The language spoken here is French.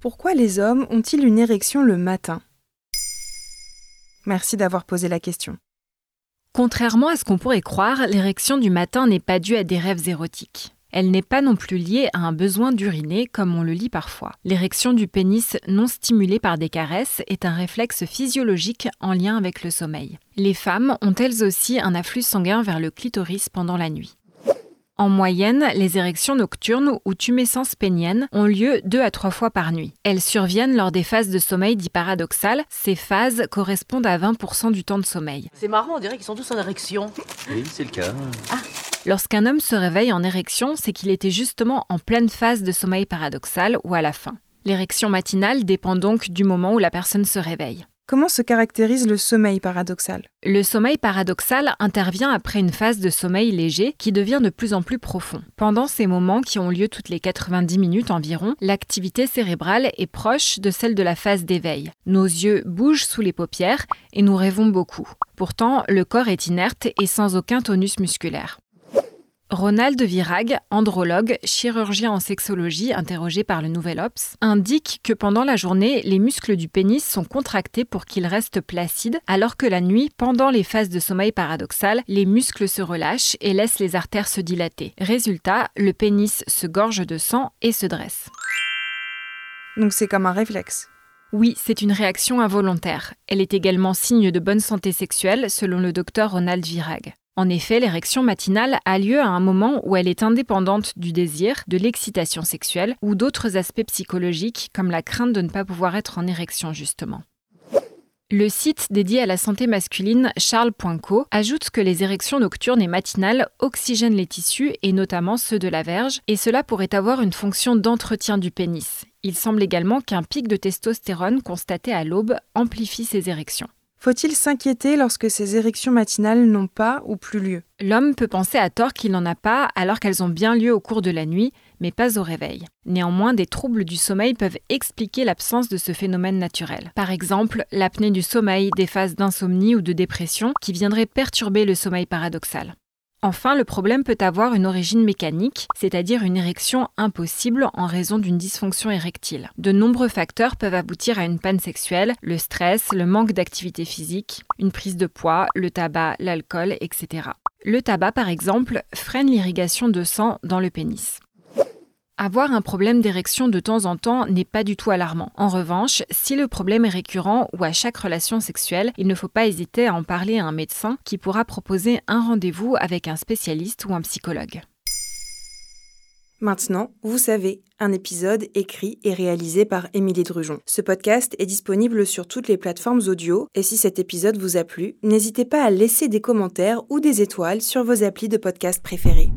Pourquoi les hommes ont-ils une érection le matin ? Merci d'avoir posé la question. Contrairement à ce qu'on pourrait croire, l'érection du matin n'est pas due à des rêves érotiques. Elle n'est pas non plus liée à un besoin d'uriner, comme on le lit parfois. L'érection du pénis non stimulée par des caresses est un réflexe physiologique en lien avec le sommeil. Les femmes ont elles aussi un afflux sanguin vers le clitoris pendant la nuit. En moyenne, les érections nocturnes ou tumescences péniennes ont lieu 2 à 3 fois par nuit. Elles surviennent lors des phases de sommeil dit paradoxales. Ces phases correspondent à 20% du temps de sommeil. C'est marrant, on dirait qu'ils sont tous en érection. Oui, c'est le cas. Ah. Lorsqu'un homme se réveille en érection, c'est qu'il était justement en pleine phase de sommeil paradoxal ou à la fin. L'érection matinale dépend donc du moment où la personne se réveille. Comment se caractérise le sommeil paradoxal ? Le sommeil paradoxal intervient après une phase de sommeil léger qui devient de plus en plus profond. Pendant ces moments qui ont lieu toutes les 90 minutes environ, l'activité cérébrale est proche de celle de la phase d'éveil. Nos yeux bougent sous les paupières et nous rêvons beaucoup. Pourtant, le corps est inerte et sans aucun tonus musculaire. Ronald Virag, andrologue, chirurgien en sexologie interrogé par le Nouvel Ops, indique que pendant la journée, les muscles du pénis sont contractés pour qu'ils restent placides, alors que la nuit, pendant les phases de sommeil paradoxal, les muscles se relâchent et laissent les artères se dilater. Résultat, le pénis se gorge de sang et se dresse. Donc c'est comme un réflexe. Oui, c'est une réaction involontaire. Elle est également signe de bonne santé sexuelle, selon le docteur Ronald Virag. En effet, l'érection matinale a lieu à un moment où elle est indépendante du désir, de l'excitation sexuelle ou d'autres aspects psychologiques comme la crainte de ne pas pouvoir être en érection justement. Le site dédié à la santé masculine Charles.co ajoute que les érections nocturnes et matinales oxygènent les tissus et notamment ceux de la verge et cela pourrait avoir une fonction d'entretien du pénis. Il semble également qu'un pic de testostérone constaté à l'aube amplifie ces érections. Faut-il s'inquiéter lorsque ces érections matinales n'ont pas ou plus lieu ? L'homme peut penser à tort qu'il n'en a pas alors qu'elles ont bien lieu au cours de la nuit, mais pas au réveil. Néanmoins, des troubles du sommeil peuvent expliquer l'absence de ce phénomène naturel. Par exemple, l'apnée du sommeil, des phases d'insomnie ou de dépression qui viendraient perturber le sommeil paradoxal. Enfin, le problème peut avoir une origine mécanique, c'est-à-dire une érection impossible en raison d'une dysfonction érectile. De nombreux facteurs peuvent aboutir à une panne sexuelle, le stress, le manque d'activité physique, une prise de poids, le tabac, l'alcool, etc. Le tabac, par exemple, freine l'irrigation de sang dans le pénis. Avoir un problème d'érection de temps en temps n'est pas du tout alarmant. En revanche, si le problème est récurrent ou à chaque relation sexuelle, il ne faut pas hésiter à en parler à un médecin qui pourra proposer un rendez-vous avec un spécialiste ou un psychologue. Maintenant, vous savez, un épisode écrit et réalisé par Emile Drugeon. Ce podcast est disponible sur toutes les plateformes audio et si cet épisode vous a plu, n'hésitez pas à laisser des commentaires ou des étoiles sur vos applis de podcast préférés.